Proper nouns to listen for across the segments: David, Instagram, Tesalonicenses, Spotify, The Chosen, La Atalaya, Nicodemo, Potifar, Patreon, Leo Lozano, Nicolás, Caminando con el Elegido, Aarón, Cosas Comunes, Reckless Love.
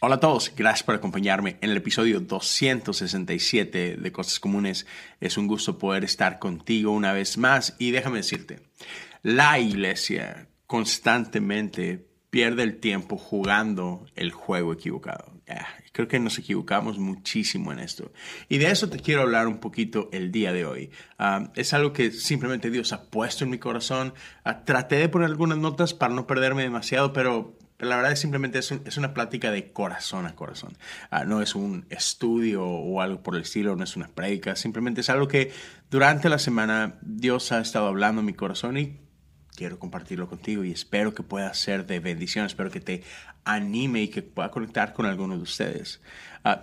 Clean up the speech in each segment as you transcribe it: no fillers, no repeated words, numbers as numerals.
Hola a todos, gracias por acompañarme en el episodio 267 de Cosas Comunes. Es un gusto poder estar contigo una vez más y déjame decirte, la iglesia constantemente pierde el tiempo jugando el juego equivocado. Creo que nos equivocamos muchísimo en esto. Y de eso te quiero hablar un poquito el día de hoy. Es algo que simplemente Dios ha puesto en mi corazón. Traté de poner algunas notas para no perderme demasiado, pero la verdad es simplemente es una plática de corazón a corazón. No es un estudio o algo por el estilo, no es una prédica. Simplemente es algo que durante la semana Dios ha estado hablando en mi corazón y quiero compartirlo contigo y espero que pueda ser de bendición. Espero que te anime y que pueda conectar con alguno de ustedes.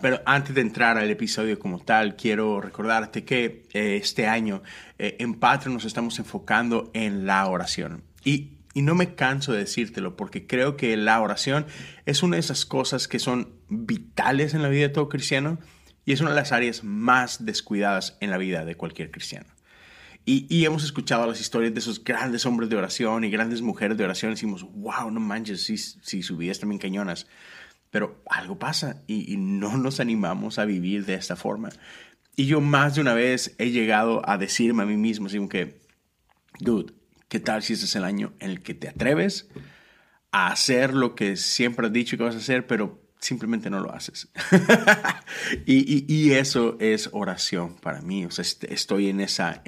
Pero antes de entrar al episodio como tal, quiero recordarte que este año en Patreon nos estamos enfocando en la oración. Y no me canso de decírtelo porque creo que la oración es una de esas cosas que son vitales en la vida de todo cristiano y es una de las áreas más descuidadas en la vida de cualquier cristiano. Y hemos escuchado las historias de esos grandes hombres de oración y grandes mujeres de oración y decimos, wow, no manches, si su vida está bien cañonas. Pero algo pasa y no nos animamos a vivir de esta forma. Y yo más de una vez he llegado a decirme a mí mismo, así como que, dude, ¿qué tal si este es el año en el que te atreves a hacer lo que siempre has dicho que vas a hacer, pero simplemente no lo haces? y eso es oración para mí. O sea, estoy en esa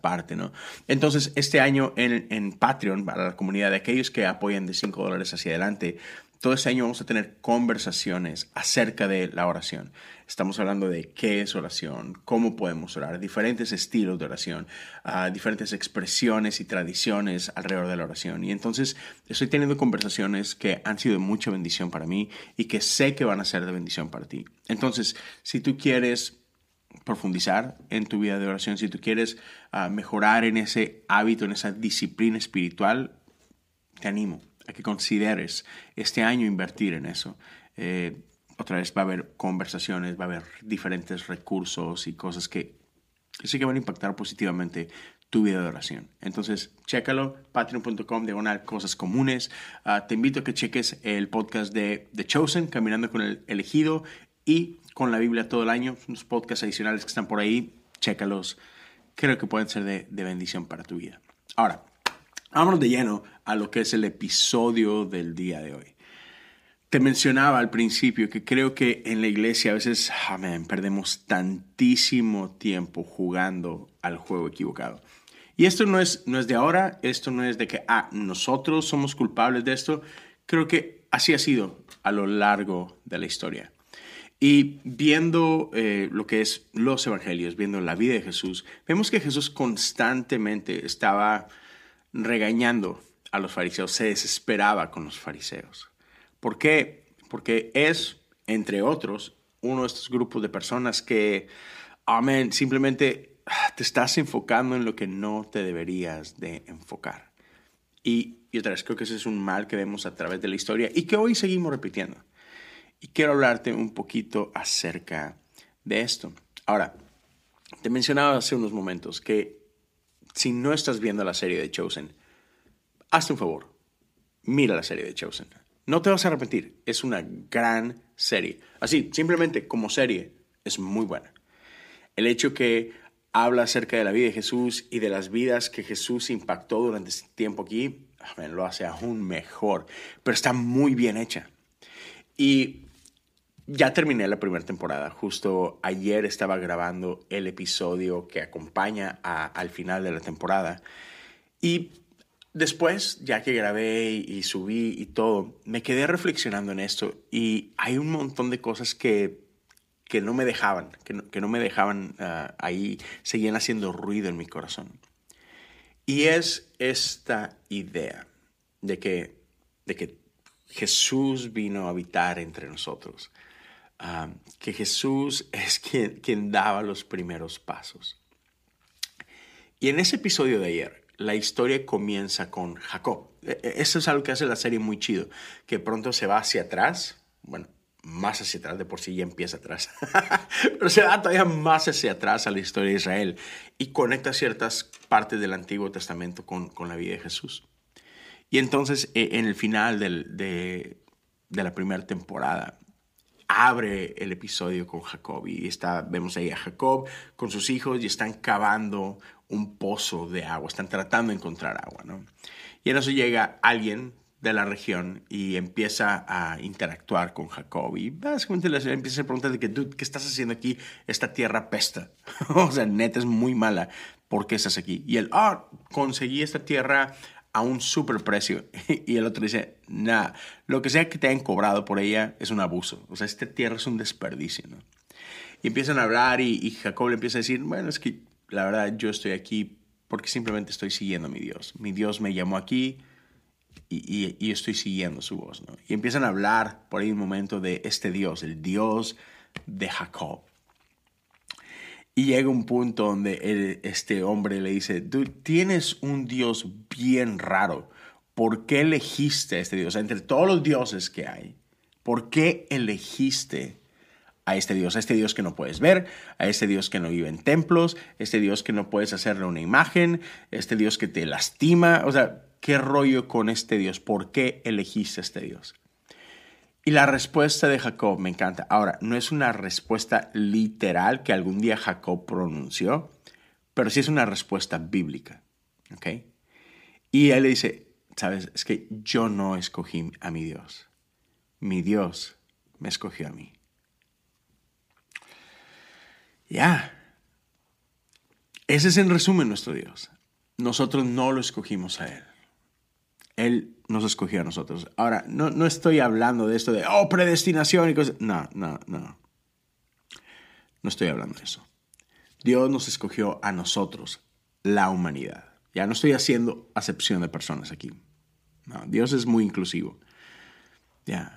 parte, ¿no? Entonces, este año en Patreon, para la comunidad de aquellos que apoyan de $5 hacia adelante, todo este año vamos a tener conversaciones acerca de la oración. Estamos hablando de qué es oración, cómo podemos orar, diferentes estilos de oración, diferentes expresiones y tradiciones alrededor de la oración. Y entonces estoy teniendo conversaciones que han sido de mucha bendición para mí y que sé que van a ser de bendición para ti. Entonces, si tú quieres profundizar en tu vida de oración, si tú quieres mejorar en ese hábito, en esa disciplina espiritual, te animo a que consideres este año invertir en eso. Otra vez va a haber conversaciones, va a haber diferentes recursos y cosas que sí que van a impactar positivamente tu vida de oración. Entonces, chécalo, patreon.com/cosascomunes. Te invito a que cheques el podcast de The Chosen, Caminando con el Elegido y con la Biblia todo el año. Unos podcasts adicionales que están por ahí, chécalos. Creo que pueden ser de bendición para tu vida. Ahora, vámonos de lleno a lo que es el episodio del día de hoy. Te mencionaba al principio que creo que en la iglesia a veces, perdemos tantísimo tiempo jugando al juego equivocado. Y esto no es de ahora, esto no es de que nosotros somos culpables de esto. Creo que así ha sido a lo largo de la historia. Y viendo lo que es los evangelios, viendo la vida de Jesús, vemos que Jesús constantemente estaba regañando a los fariseos, se desesperaba con los fariseos. ¿Por qué? Porque es, entre otros, uno de estos grupos de personas que, simplemente te estás enfocando en lo que no te deberías de enfocar. Y otra vez, creo que ese es un mal que vemos a través de la historia y que hoy seguimos repitiendo. Y quiero hablarte un poquito acerca de esto. Ahora, te mencionaba hace unos momentos que si no estás viendo la serie de Chosen, hazte un favor, mira la serie de Chosen. No te vas a arrepentir, es una gran serie. Así, simplemente como serie, es muy buena. El hecho que habla acerca de la vida de Jesús y de las vidas que Jesús impactó durante este tiempo aquí, lo hace aún mejor, pero está muy bien hecha. Y ya terminé la primera temporada. Justo ayer estaba grabando el episodio que acompaña al final de la temporada. Y después, ya que grabé y subí y todo, me quedé reflexionando en esto. Y hay un montón de cosas que no me dejaban, ahí. Seguían haciendo ruido en mi corazón. Y es esta idea de que Jesús vino a habitar entre nosotros. Que Jesús es quien daba los primeros pasos. Y en ese episodio de ayer, la historia comienza con Jacob. Eso es algo que hace la serie muy chido, que pronto se va hacia atrás, más hacia atrás, de por sí ya empieza atrás, pero se va todavía más hacia atrás a la historia de Israel y conecta ciertas partes del Antiguo Testamento con la vida de Jesús. Y entonces, en el final de la primera temporada, abre el episodio con Jacob y vemos ahí a Jacob con sus hijos y están cavando un pozo de agua, están tratando de encontrar agua, ¿no? Y en eso llega alguien de la región y empieza a interactuar con Jacob y básicamente le empieza a preguntar de que, dude, ¿qué estás haciendo aquí? Esta tierra apesta. O sea, neta, es muy mala. ¿Por qué estás aquí? Y él, conseguí esta tierra a un super precio. Y el otro dice, nada, lo que sea que te hayan cobrado por ella es un abuso. O sea, esta tierra es un desperdicio, ¿no? Y empiezan a hablar y Jacob le empieza a decir, bueno, es que la verdad yo estoy aquí porque simplemente estoy siguiendo a mi Dios. Mi Dios me llamó aquí y estoy siguiendo su voz, ¿no? Y empiezan a hablar por ahí un momento de este Dios, el Dios de Jacob. Y llega un punto donde este hombre le dice, tú tienes un Dios bien raro. ¿Por qué elegiste a este Dios? O sea, entre todos los dioses que hay, ¿por qué elegiste a este Dios? A este Dios que no puedes ver, a este Dios que no vive en templos, este Dios que no puedes hacerle una imagen, este Dios que te lastima. O sea, ¿qué rollo con este Dios? ¿Por qué elegiste a este Dios? Y la respuesta de Jacob me encanta. Ahora, no es una respuesta literal que algún día Jacob pronunció, pero sí es una respuesta bíblica, ¿ok? Y él le dice, sabes, es que yo no escogí a mi Dios. Mi Dios me escogió a mí. Ya. Ese es en resumen nuestro Dios. Nosotros no lo escogimos a Él. Él nos escogió a nosotros. Ahora, no estoy hablando de esto de, predestinación y cosas. No. No estoy hablando de eso. Dios nos escogió a nosotros, la humanidad. Ya no estoy haciendo acepción de personas aquí. No, Dios es muy inclusivo. Ya.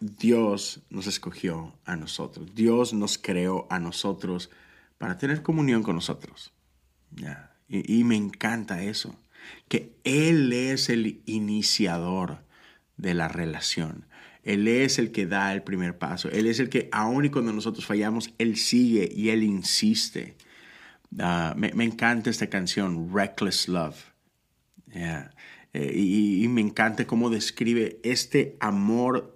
Dios nos escogió a nosotros. Dios nos creó a nosotros para tener comunión con nosotros. Ya. Y me encanta eso, que Él es el iniciador de la relación. Él es el que da el primer paso. Él es el que, aun y cuando nosotros fallamos, Él sigue y Él insiste. Me encanta esta canción, Reckless Love. Yeah. Y me encanta cómo describe este amor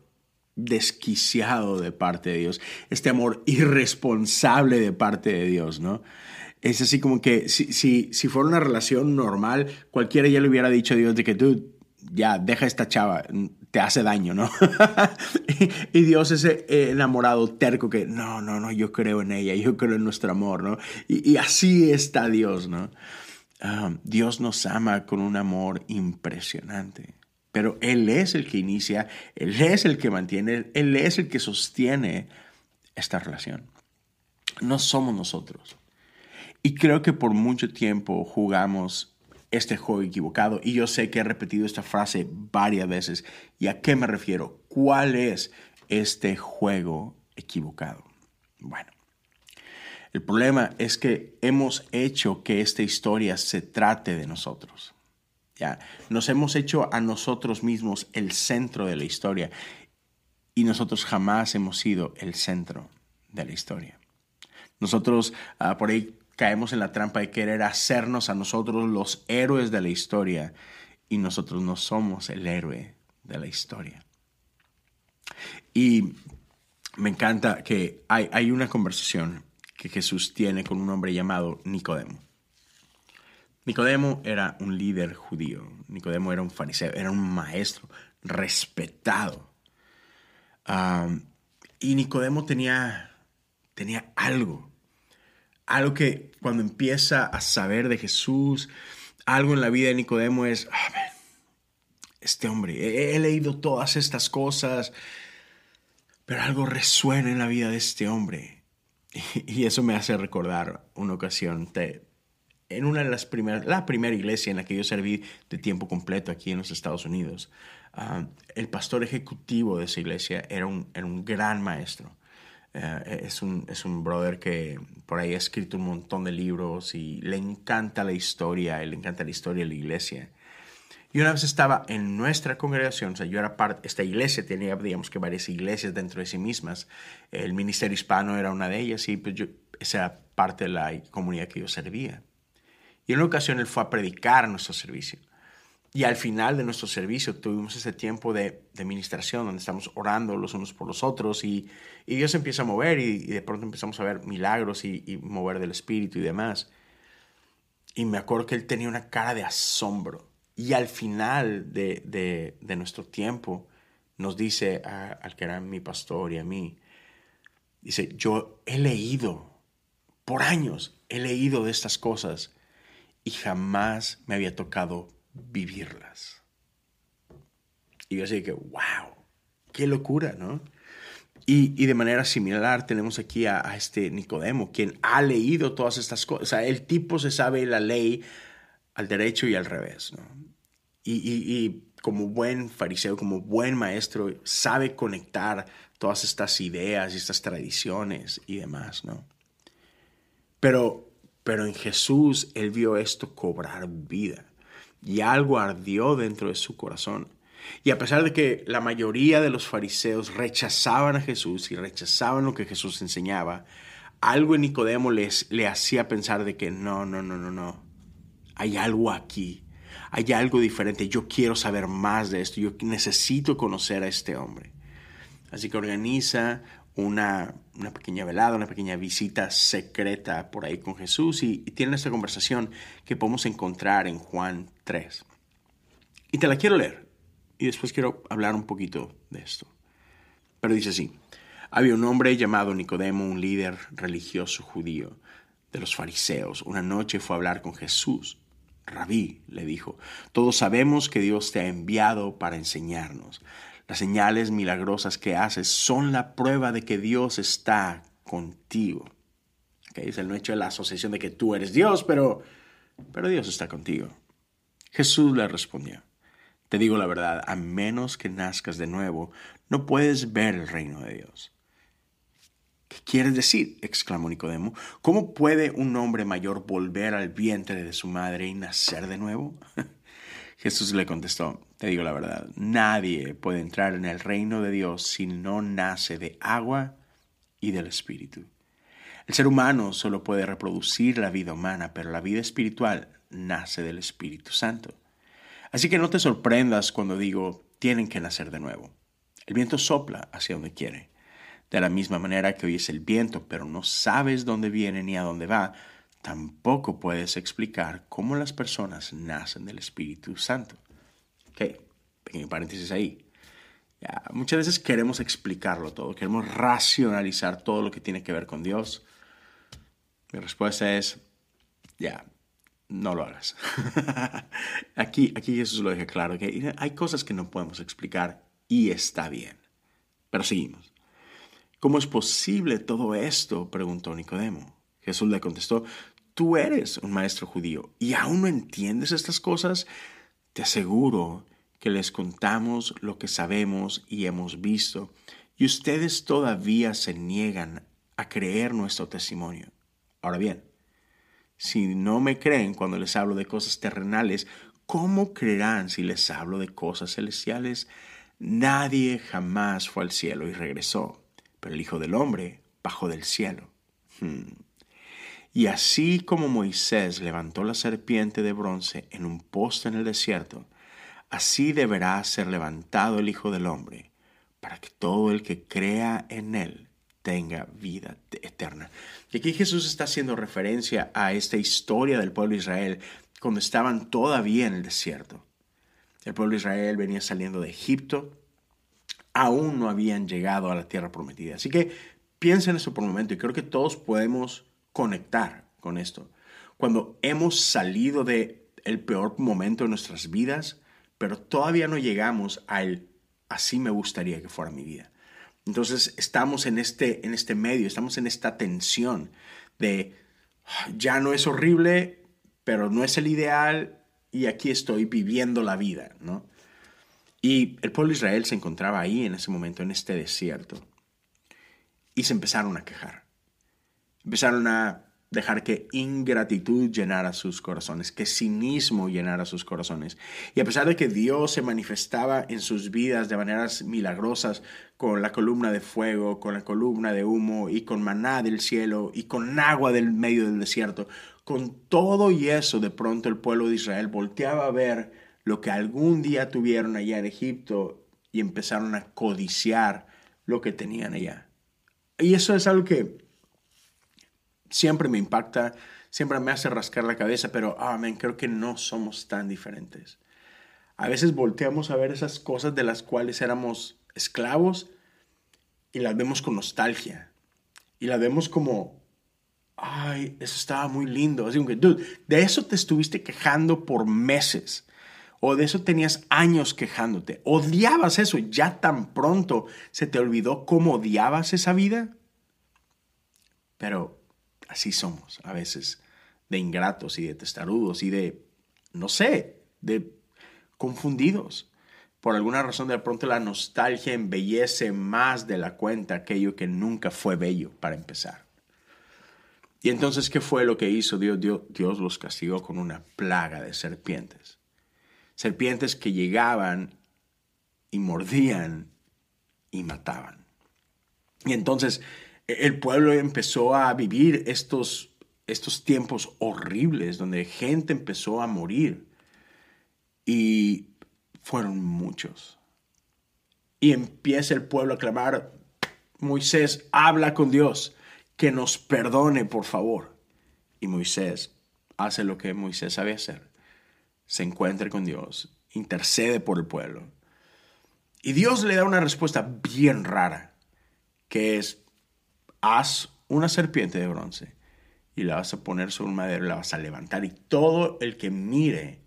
desquiciado de parte de Dios, este amor irresponsable de parte de Dios, ¿no? Es así como que si fuera una relación normal, cualquiera ya le hubiera dicho a Dios de que, dude, ya, deja a esta chava, te hace daño, ¿no? y Dios es enamorado terco que, no, yo creo en ella, yo creo en nuestro amor, ¿no? Y así está Dios, ¿no? Dios nos ama con un amor impresionante, pero Él es el que inicia, Él es el que mantiene, Él es el que sostiene esta relación. No somos nosotros. Y creo que por mucho tiempo jugamos este juego equivocado. Y yo sé que he repetido esta frase varias veces. ¿Y a qué me refiero? ¿Cuál es este juego equivocado? Bueno, el problema es que hemos hecho que esta historia se trate de nosotros. ¿Ya? Nos hemos hecho a nosotros mismos el centro de la historia. Y nosotros jamás hemos sido el centro de la historia. Nosotros, por ahí, caemos en la trampa de querer hacernos a nosotros los héroes de la historia y nosotros no somos el héroe de la historia. Y me encanta que hay una conversación que Jesús tiene con un hombre llamado Nicodemo. Nicodemo era un líder judío. Nicodemo era un fariseo, era un maestro respetado. Y Nicodemo tenía algo. Algo que cuando empieza a saber de Jesús, algo en la vida de Nicodemo es, este hombre, he leído todas estas cosas, pero algo resuena en la vida de este hombre. Y eso me hace recordar una ocasión, en una de las primeras, la primera iglesia en la que yo serví de tiempo completo aquí en los Estados Unidos, el pastor ejecutivo de esa iglesia era un gran maestro. Es un brother que por ahí ha escrito un montón de libros y le encanta la historia, de la iglesia. Y una vez estaba en nuestra congregación, o sea, yo era parte, esta iglesia tenía, digamos que varias iglesias dentro de sí mismas. El ministerio hispano era una de ellas y pues esa era parte de la comunidad que yo servía. Y en una ocasión él fue a predicar nuestro servicio. Y al final de nuestro servicio tuvimos ese tiempo de ministración donde estamos orando los unos por los otros y Dios empieza a mover y de pronto empezamos a ver milagros y mover del Espíritu y demás. Y me acuerdo que él tenía una cara de asombro. Y al final de nuestro tiempo nos dice al que era mi pastor y a mí, dice, yo he leído, por años he leído de estas cosas y jamás me había tocado vivirlas. Y yo así que, wow, qué locura, ¿no? Y de manera similar tenemos aquí a este Nicodemo, quien ha leído todas estas cosas. O sea, el tipo se sabe la ley al derecho y al revés, ¿no? Y como buen fariseo, como buen maestro, sabe conectar todas estas ideas y estas tradiciones y demás, ¿no? Pero en Jesús, él vio esto cobrar vida. Y algo ardió dentro de su corazón. Y a pesar de que la mayoría de los fariseos rechazaban a Jesús y rechazaban lo que Jesús enseñaba, algo en Nicodemo le hacía pensar de que no. Hay algo aquí. Hay algo diferente. Yo quiero saber más de esto. Yo necesito conocer a este hombre. Así que organiza una pequeña velada, una pequeña visita secreta por ahí con Jesús y tienen esta conversación que podemos encontrar en Juan 3. Y te la quiero leer y después quiero hablar un poquito de esto. Pero dice así, había un hombre llamado Nicodemo, un líder religioso judío de los fariseos. Una noche fue a hablar con Jesús. Rabí, le dijo, todos sabemos que Dios te ha enviado para enseñarnos. Las señales milagrosas que haces son la prueba de que Dios está contigo. Okay, es el hecho de la asociación de que tú eres Dios, pero Dios está contigo. Jesús le respondió, te digo la verdad, a menos que nazcas de nuevo, no puedes ver el reino de Dios. ¿Qué quieres decir?, exclamó Nicodemo. ¿Cómo puede un hombre mayor volver al vientre de su madre y nacer de nuevo? Jesús le contestó, te digo la verdad, nadie puede entrar en el reino de Dios si no nace de agua y del Espíritu. El ser humano solo puede reproducir la vida humana, pero la vida espiritual nace del Espíritu Santo. Así que no te sorprendas cuando digo, tienen que nacer de nuevo. El viento sopla hacia donde quiere. De la misma manera que oyes el viento, pero no sabes dónde viene ni a dónde va, tampoco puedes explicar cómo las personas nacen del Espíritu Santo. Ok, pequeño paréntesis ahí. Ya, muchas veces queremos explicarlo todo, queremos racionalizar todo lo que tiene que ver con Dios. Mi respuesta es, ya, no lo hagas. Aquí Jesús lo deja claro, okay. Hay cosas que no podemos explicar y está bien. Pero seguimos. ¿Cómo es posible todo esto?, preguntó Nicodemo. Jesús le contestó, tú eres un maestro judío y aún no entiendes estas cosas. Te aseguro que les contamos lo que sabemos y hemos visto y ustedes todavía se niegan a creer nuestro testimonio. Ahora bien, si no me creen cuando les hablo de cosas terrenales, ¿cómo creerán si les hablo de cosas celestiales? Nadie jamás fue al cielo y regresó, pero el Hijo del Hombre bajó del cielo. Y así como Moisés levantó la serpiente de bronce en un poste en el desierto, así deberá ser levantado el Hijo del Hombre, para que todo el que crea en él tenga vida eterna. Y aquí Jesús está haciendo referencia a esta historia del pueblo de Israel cuando estaban todavía en el desierto. El pueblo de Israel venía saliendo de Egipto, aún no habían llegado a la tierra prometida. Así que piensa en eso por un momento y creo que todos podemos conectar con esto. Cuando hemos salido del peor momento de nuestras vidas, pero todavía no llegamos al así me gustaría que fuera mi vida. Entonces estamos en este medio, estamos en esta tensión de ya no es horrible, pero no es el ideal y aquí estoy viviendo la vida, ¿no? Y el pueblo de Israel se encontraba ahí en ese momento, en este desierto, y se empezaron a quejar. Empezaron a dejar que ingratitud llenara sus corazones, que cinismo llenara sus corazones. Y a pesar de que Dios se manifestaba en sus vidas de maneras milagrosas, con la columna de fuego, con la columna de humo, y con maná del cielo, y con agua del medio del desierto, con todo y eso, de pronto el pueblo de Israel volteaba a ver lo que algún día tuvieron allá en Egipto y empezaron a codiciar lo que tenían allá. Y eso es algo que siempre me impacta, siempre me hace rascar la cabeza, pero creo que no somos tan diferentes. A veces volteamos a ver esas cosas de las cuales éramos esclavos y las vemos con nostalgia. Y las vemos como, eso estaba muy lindo. Así que, dude, de eso te estuviste quejando por meses. O de eso tenías años quejándote. ¿Odiabas eso? ¿Ya tan pronto se te olvidó cómo odiabas esa vida? Pero así somos a veces, de ingratos y de testarudos y de, de confundidos. Por alguna razón, de pronto la nostalgia embellece más de la cuenta aquello que nunca fue bello para empezar. Y entonces, ¿qué fue lo que hizo Dios? Dios los castigó con una plaga de serpientes. Serpientes que llegaban y mordían y mataban. Y entonces el pueblo empezó a vivir estos tiempos horribles donde gente empezó a morir. Y fueron muchos. Y empieza el pueblo a clamar, Moisés, habla con Dios, que nos perdone, por favor. Y Moisés hace lo que Moisés sabía hacer. Se encuentra con Dios, intercede por el pueblo. Y Dios le da una respuesta bien rara, que es, haz una serpiente de bronce y la vas a poner sobre un madero, la vas a levantar y todo el que mire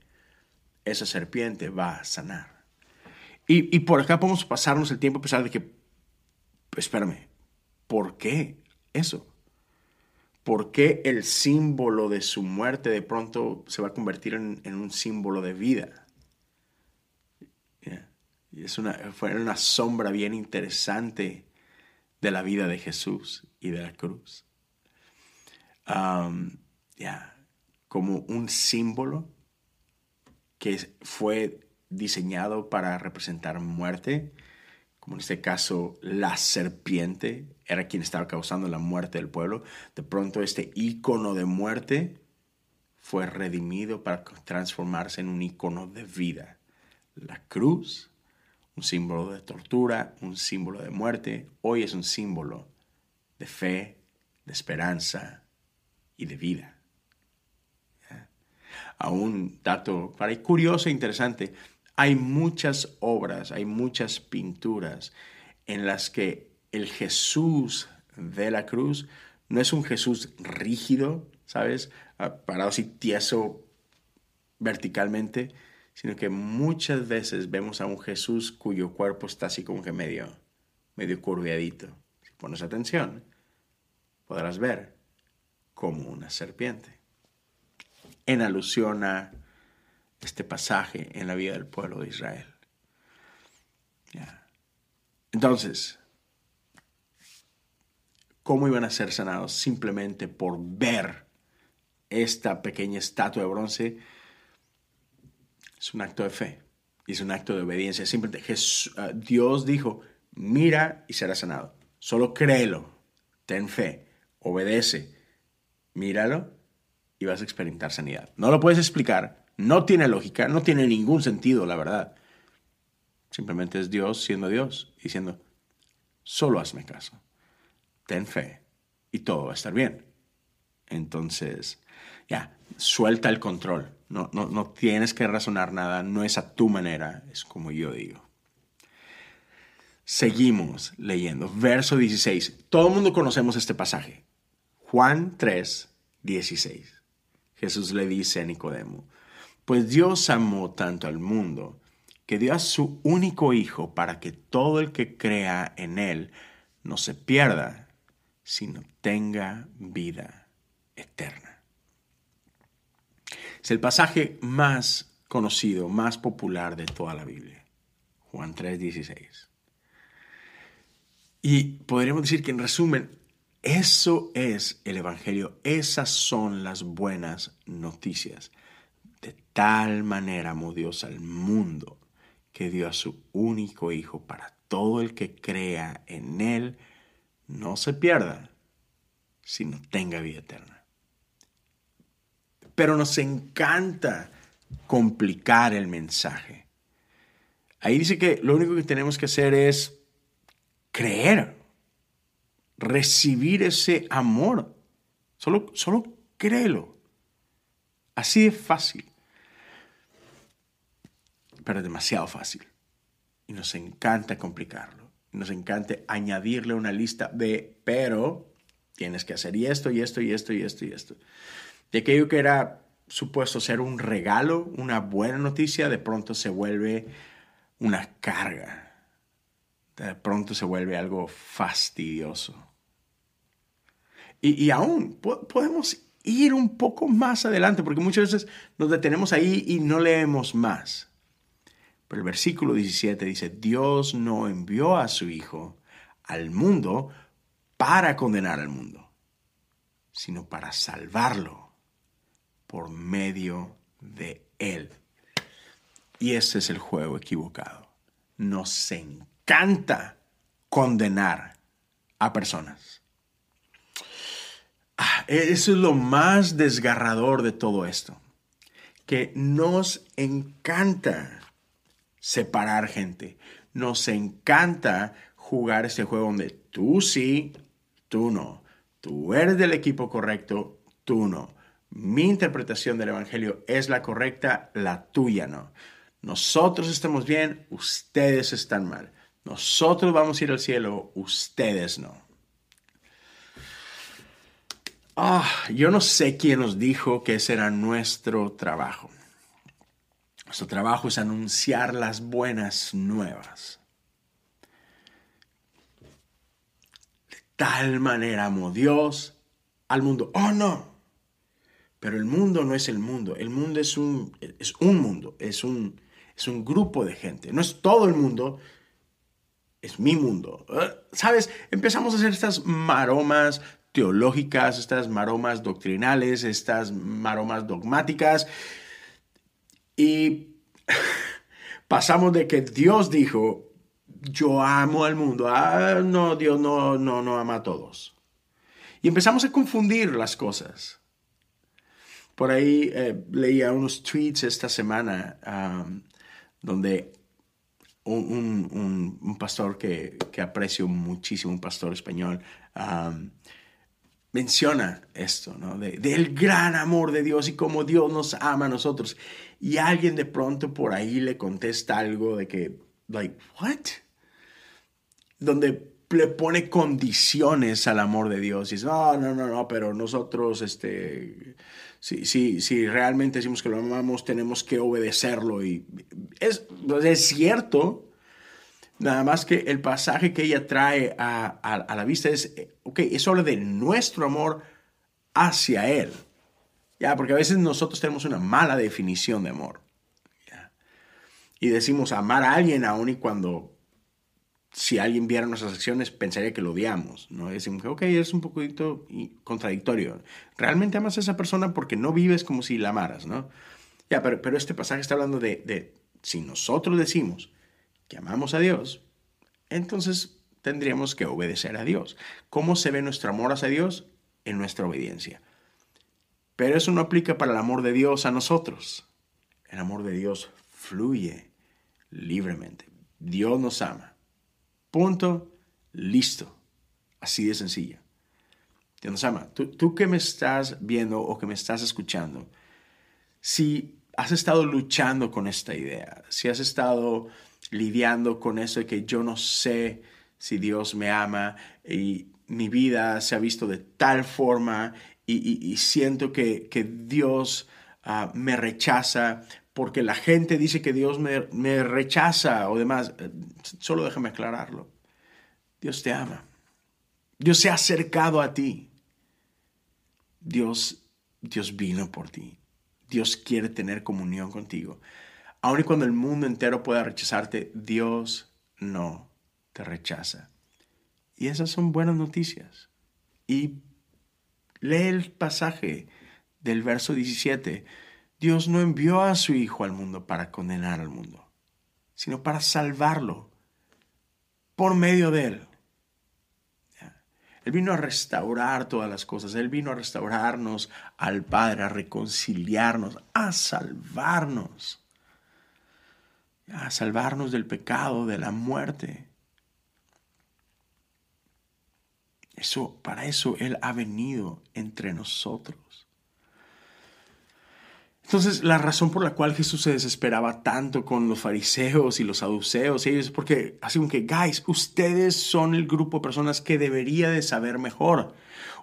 esa serpiente va a sanar. Y por acá podemos pasarnos el tiempo a pesar de que, espérame, ¿por qué eso? ¿Por qué el símbolo de su muerte de pronto se va a convertir en un símbolo de vida? Y fue una sombra bien interesante de la vida de Jesús y de la cruz. Como un símbolo que fue diseñado para representar muerte, como en este caso la serpiente era quien estaba causando la muerte del pueblo. De pronto este ícono de muerte fue redimido para transformarse en un ícono de vida. La cruz, un símbolo de tortura, un símbolo de muerte, hoy es un símbolo de fe, de esperanza y de vida. A un dato curioso e interesante, hay muchas obras, hay muchas pinturas en las que el Jesús de la cruz no es un Jesús rígido, ¿sabes? Parado así tieso verticalmente, sino que muchas veces vemos a un Jesús cuyo cuerpo está así como que medio curveadito. Si pones atención, podrás ver como una serpiente. En alusión a este pasaje en la vida del pueblo de Israel. Entonces, ¿cómo iban a ser sanados? Simplemente por ver esta pequeña estatua de bronce. Es un acto de fe, es un acto de obediencia. Simplemente Dios dijo, mira y serás sanado. Solo créelo, ten fe, obedece, míralo y vas a experimentar sanidad. No lo puedes explicar, no tiene lógica, no tiene ningún sentido, la verdad. Simplemente es Dios siendo Dios, diciendo, solo hazme caso, ten fe y todo va a estar bien. Entonces, suelta el control. No tienes que razonar nada, no es a tu manera, es como yo digo. Seguimos leyendo. Verso 16. Todo el mundo conocemos este pasaje. Juan 3:16. Jesús le dice a Nicodemo, pues Dios amó tanto al mundo que dio a su único Hijo para que todo el que crea en Él no se pierda, sino tenga vida eterna. Es el pasaje más conocido, más popular de toda la Biblia. Juan 3:16. Y podríamos decir que en resumen, eso es el Evangelio, esas son las buenas noticias. De tal manera amó Dios al mundo que dio a su único Hijo para todo el que crea en Él no se pierda, sino tenga vida eterna. Pero nos encanta complicar el mensaje. Ahí dice que lo único que tenemos que hacer es creer, recibir ese amor. Solo créelo. Así de fácil. Pero demasiado fácil. Y nos encanta complicarlo. Nos encanta añadirle una lista de pero tienes que hacer y esto. De aquello que era supuesto ser un regalo, una buena noticia, de pronto se vuelve una carga. De pronto se vuelve algo fastidioso. Y aún podemos ir un poco más adelante, porque muchas veces nos detenemos ahí y no leemos más. Pero el versículo 17 dice, Dios no envió a su Hijo al mundo para condenar al mundo, sino para salvarlo por medio de Él. Y ese es el juego equivocado. Nos encanta condenar a personas. Eso es lo más desgarrador de todo esto, que nos encanta separar gente. Nos encanta jugar este juego donde tú sí, tú no. Tú eres del equipo correcto, tú no. Mi interpretación del evangelio es la correcta, la tuya no. Nosotros estamos bien, ustedes están mal. Nosotros vamos a ir al cielo, ustedes no. Yo no sé quién nos dijo que ese era nuestro trabajo. Nuestro trabajo es anunciar las buenas nuevas. De tal manera amó Dios al mundo. ¡Oh, no! Pero el mundo no es el mundo. El mundo es un grupo de gente. No es todo el mundo, es mi mundo. ¿Sabes? Empezamos a hacer estas maromas teológicas, estas maromas doctrinales, estas maromas dogmáticas. Y pasamos de que Dios dijo, yo amo al mundo. No, Dios no ama a todos. Y empezamos a confundir las cosas. Por ahí leía unos tweets esta semana donde un pastor que aprecio muchísimo, un pastor español, menciona esto, ¿no? Del gran amor de Dios y cómo Dios nos ama a nosotros. Y alguien de pronto por ahí le contesta algo de que, like, what? Donde le pone condiciones al amor de Dios. Y dice, no, pero nosotros, si realmente decimos que lo amamos, tenemos que obedecerlo. Y es cierto. Nada más que el pasaje que ella trae a la vista es, ok, eso habla de nuestro amor hacia Él. ¿Ya? Porque a veces nosotros tenemos una mala definición de amor. ¿Ya? Y decimos amar a alguien aún y cuando, si alguien viera nuestras acciones, pensaría que lo odiamos, ¿no? Y decimos, ok, es un poquito contradictorio. Realmente amas a esa persona porque no vives como si la amaras, ¿no? Ya, pero este pasaje está hablando de si nosotros decimos que amamos a Dios, entonces tendríamos que obedecer a Dios. ¿Cómo se ve nuestro amor hacia Dios? En nuestra obediencia. Pero eso no aplica para el amor de Dios a nosotros. El amor de Dios fluye libremente. Dios nos ama. Punto. Listo. Así de sencillo. Dios nos ama. Tú que me estás viendo o que me estás escuchando, si has estado luchando con esta idea, si has estado lidiando con eso de que yo no sé si Dios me ama y mi vida se ha visto de tal forma y siento que Dios me rechaza porque la gente dice que Dios me rechaza o demás. Solo déjame aclararlo. Dios te ama. Dios se ha acercado a ti. Dios vino por ti. Dios quiere tener comunión contigo. Aun y cuando el mundo entero pueda rechazarte, Dios no te rechaza. Y esas son buenas noticias. Y lee el pasaje del verso 17. Dios no envió a su Hijo al mundo para condenar al mundo, sino para salvarlo por medio de Él. Él vino a restaurar todas las cosas. Él vino a restaurarnos al Padre, a reconciliarnos, a salvarnos. A salvarnos del pecado, de la muerte. Para eso Él ha venido entre nosotros. Entonces, la razón por la cual Jesús se desesperaba tanto con los fariseos y los saduceos, ellos, porque así como que, guys, ustedes son el grupo de personas que debería de saber mejor.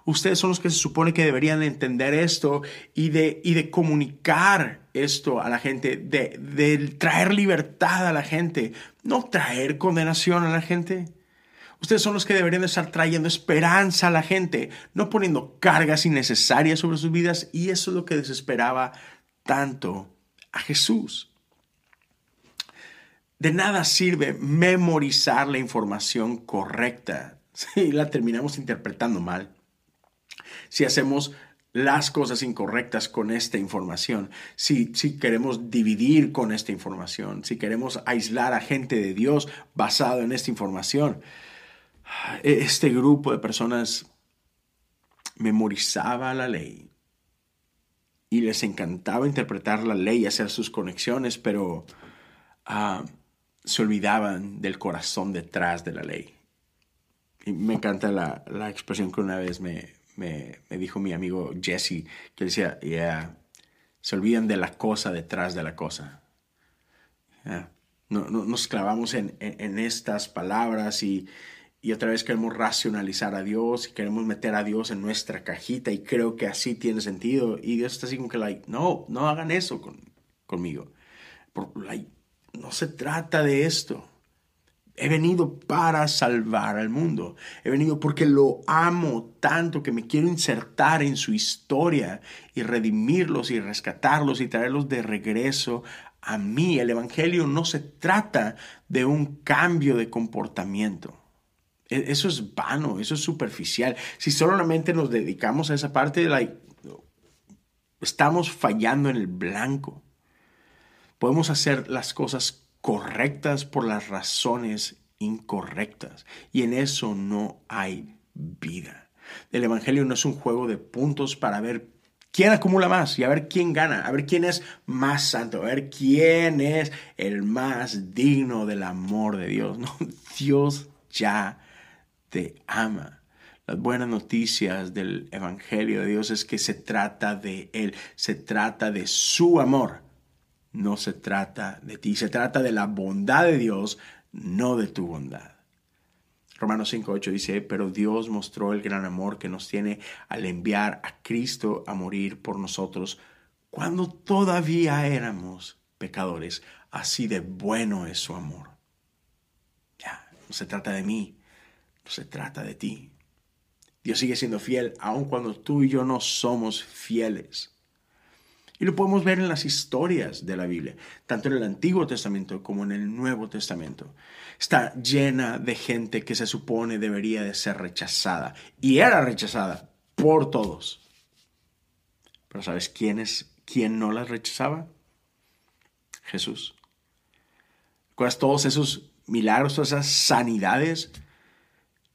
Ustedes son los que se supone que deberían de entender esto y de comunicar esto a la gente, de traer libertad a la gente, no traer condenación a la gente. Ustedes son los que deberían de estar trayendo esperanza a la gente, no poniendo cargas innecesarias sobre sus vidas, y eso es lo que desesperaba tanto a Jesús. De nada sirve memorizar la información correcta si la terminamos interpretando mal, si hacemos las cosas incorrectas con esta información, si queremos dividir con esta información, si queremos aislar a gente de Dios basado en esta información. Este grupo de personas memorizaba la ley y les encantaba interpretar la ley y hacer sus conexiones, pero se olvidaban del corazón detrás de la ley. Y me encanta la expresión que una vez me dijo mi amigo Jesse, que decía, yeah, se olvidan de la cosa detrás de la cosa. Yeah. No, nos clavamos en estas palabras y otra vez queremos racionalizar a Dios y queremos meter a Dios en nuestra cajita y creo que así tiene sentido. Y Dios está así como que, like, no hagan eso conmigo. No se trata de esto. He venido para salvar al mundo. He venido porque lo amo tanto que me quiero insertar en su historia y redimirlos y rescatarlos y traerlos de regreso a mí. El evangelio no se trata de un cambio de comportamiento. Eso es vano, eso es superficial. Si solamente nos dedicamos a esa parte, estamos fallando en el blanco. Podemos hacer las cosas correctas por las razones incorrectas. Y en eso no hay vida. El evangelio no es un juego de puntos para ver quién acumula más y a ver quién gana, a ver quién es más santo, a ver quién es el más digno del amor de Dios. No, Dios ya te ama. Las buenas noticias del evangelio de Dios es que se trata de Él, se trata de su amor, no se trata de ti, se trata de la bondad de Dios, no de tu bondad. Romanos 5:8 dice, pero Dios mostró el gran amor que nos tiene al enviar a Cristo a morir por nosotros cuando todavía éramos pecadores. Así de bueno es su amor. Ya, no se trata de mí. No se trata de ti. Dios sigue siendo fiel, aun cuando tú y yo no somos fieles. Y lo podemos ver en las historias de la Biblia, tanto en el Antiguo Testamento como en el Nuevo Testamento. Está llena de gente que se supone debería de ser rechazada. Y era rechazada por todos. Pero ¿sabes quién no las rechazaba? Jesús. ¿Recuerdas todos esos milagros, todas esas sanidades?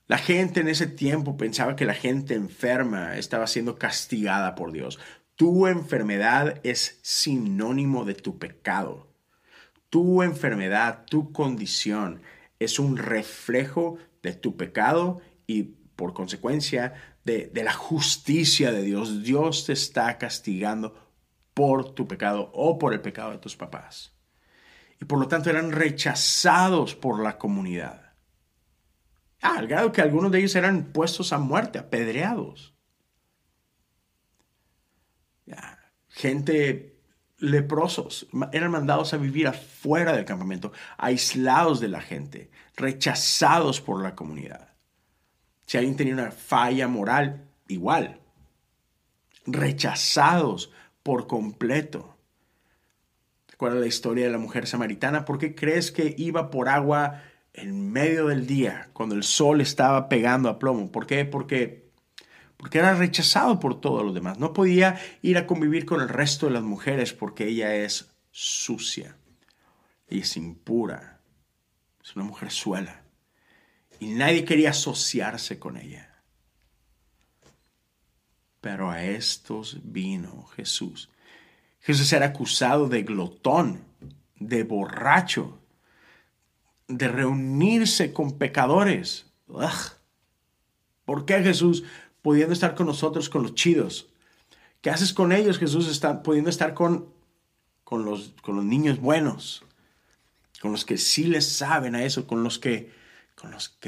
La gente en ese tiempo pensaba que la gente enferma estaba siendo castigada por Dios. Tu enfermedad es sinónimo de tu pecado. Tu enfermedad, tu condición es un reflejo de tu pecado y por consecuencia de la justicia de Dios. Dios te está castigando por tu pecado o por el pecado de tus papás. Y por lo tanto eran rechazados por la comunidad. Al grado que algunos de ellos eran puestos a muerte, apedreados. Gente leprosos, eran mandados a vivir afuera del campamento, aislados de la gente, rechazados por la comunidad. Si alguien tenía una falla moral, igual. Rechazados por completo. ¿Recuerdas la historia de la mujer samaritana? ¿Por qué crees que iba por agua en medio del día, cuando el sol estaba pegando a plomo? ¿Por qué? Porque era rechazado por todos los demás. No podía ir a convivir con el resto de las mujeres porque ella es sucia. Ella es impura. Es una mujerzuela. Y nadie quería asociarse con ella. pero a estos vino Jesús. Jesús era acusado de glotón, de borracho, de reunirse con pecadores. ¡Ugh! ¿Por qué Jesús pudiendo estar con nosotros, con los chidos? ¿Qué haces con ellos? Jesús está pudiendo estar con los niños buenos, con los que sí les saben a eso, con los que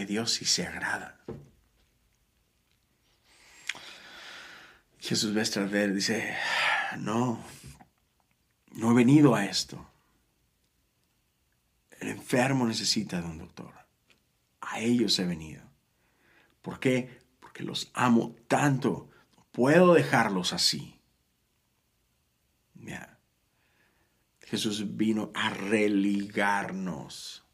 Dios sí se agrada. Jesús ve tras de él, dice, no he venido a esto. El enfermo necesita de un doctor. A ellos he venido. ¿Por qué? Porque los amo tanto. No puedo dejarlos así. Mira, Jesús vino a religarnos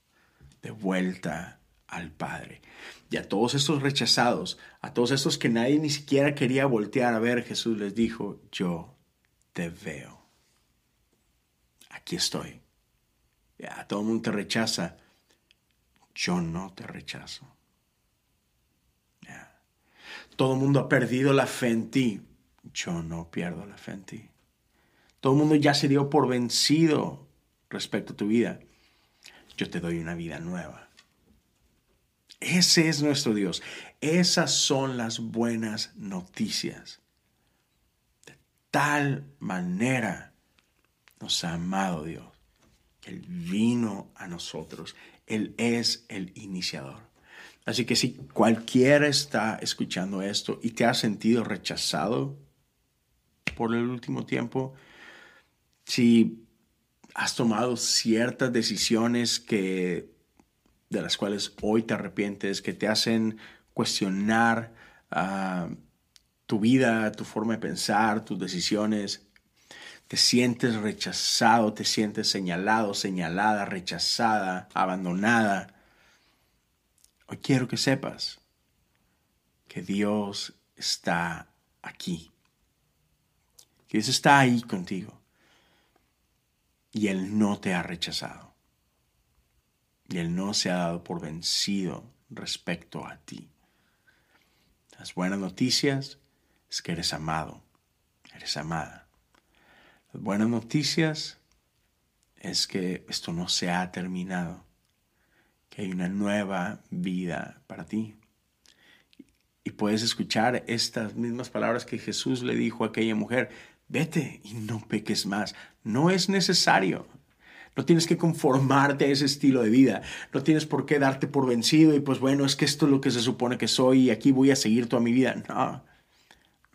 de vuelta al Padre. Y a todos estos rechazados, a todos estos que nadie ni siquiera quería voltear a ver, Jesús les dijo, yo te veo. Aquí estoy. A todo el mundo te rechaza. Yo no te rechazo. Todo el mundo ha perdido la fe en ti. Yo no pierdo la fe en ti. Todo el mundo ya se dio por vencido respecto a tu vida. Yo te doy una vida nueva. Ese es nuestro Dios. Esas son las buenas noticias. De tal manera nos ha amado Dios, que Él vino a nosotros. Él es el iniciador. Así que si cualquiera está escuchando esto y te has sentido rechazado por el último tiempo, si has tomado ciertas decisiones de las cuales hoy te arrepientes, que te hacen cuestionar tu vida, tu forma de pensar, tus decisiones, te sientes rechazado, te sientes señalado, señalada, rechazada, abandonada. Hoy quiero que sepas que Dios está aquí. Que Dios está ahí contigo. Y Él no te ha rechazado. Y Él no se ha dado por vencido respecto a ti. Las buenas noticias es que eres amado, eres amada. Las buenas noticias es que esto no se ha terminado, que hay una nueva vida para ti. Y puedes escuchar estas mismas palabras que Jesús le dijo a aquella mujer, vete y no peques más. No es necesario. No tienes que conformarte a ese estilo de vida. No tienes por qué darte por vencido y pues bueno, es que esto es lo que se supone que soy y aquí voy a seguir toda mi vida. No,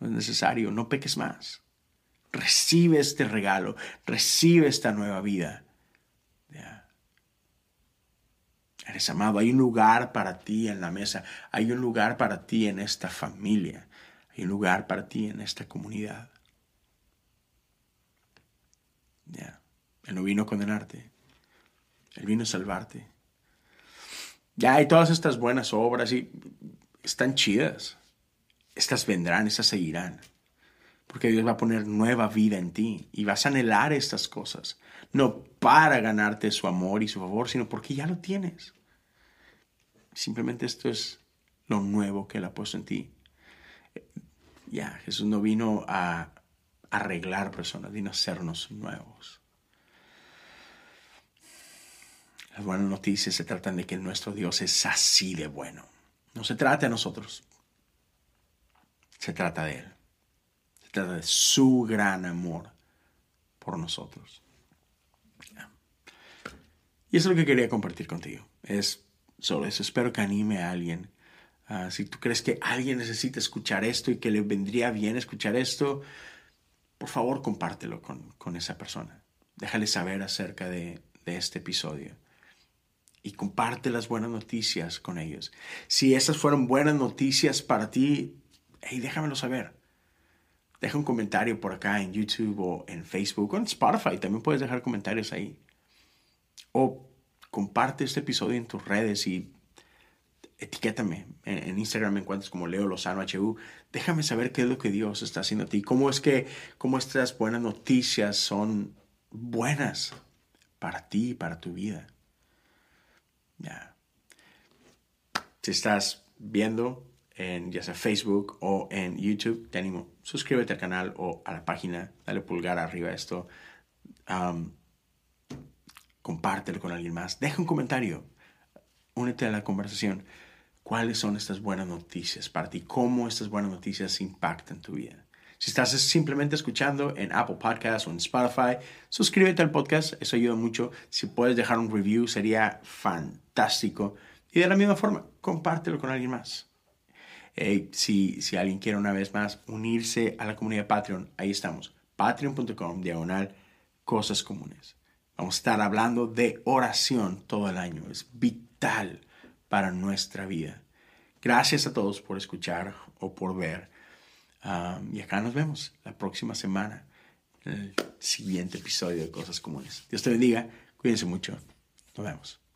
no es necesario. No peques más. Recibe este regalo, recibe esta nueva vida. Yeah. Eres amado, hay un lugar para ti en la mesa, hay un lugar para ti en esta familia, hay un lugar para ti en esta comunidad. Yeah. Él no vino a condenarte, Él vino a salvarte. Ya, y todas estas buenas obras y están chidas, estas vendrán, estas seguirán. Porque Dios va a poner nueva vida en ti y vas a anhelar estas cosas. No para ganarte su amor y su favor, sino porque ya lo tienes. Simplemente esto es lo nuevo que Él ha puesto en ti. Ya, Jesús no vino a arreglar personas, vino a hacernos nuevos. Las buenas noticias se tratan de que nuestro Dios es así de bueno. No se trata de nosotros, se trata de Él. Se trata de su gran amor por nosotros. Y eso es lo que quería compartir contigo. Es sobre eso. Espero que anime a alguien. Si tú crees que alguien necesita escuchar esto y que le vendría bien escuchar esto, por favor compártelo con esa persona. Déjale saber acerca de este episodio. Y comparte las buenas noticias con ellos. Si esas fueron buenas noticias para ti, hey, déjamelo saber. Deja un comentario por acá en YouTube o en Facebook o en Spotify. También puedes dejar comentarios ahí. O comparte este episodio en tus redes y etiquétame. En Instagram me encuentras como Leo Lozano HU. Déjame saber qué es lo que Dios está haciendo a ti. Cómo estas buenas noticias son buenas para ti y para tu vida. Ya. Si estás viendo en ya sea Facebook o en YouTube, te animo, suscríbete al canal o a la página, dale pulgar arriba a esto, compártelo con alguien más, deja un comentario, únete a la conversación. ¿Cuáles son estas buenas noticias para ti? ¿Cómo estas buenas noticias impactan tu vida? Si estás simplemente escuchando en Apple Podcasts o en Spotify, suscríbete al podcast, eso ayuda mucho. Si puedes dejar un review, sería fantástico. Y de la misma forma, compártelo con alguien más. Si alguien quiere una vez más unirse a la comunidad Patreon, ahí estamos. Patreon.com/Cosas Comunes. Vamos a estar hablando de oración todo el año. Es vital para nuestra vida. Gracias a todos por escuchar o por ver. Y acá nos vemos la próxima semana en el siguiente episodio de Cosas Comunes. Dios te bendiga, cuídense mucho, nos vemos.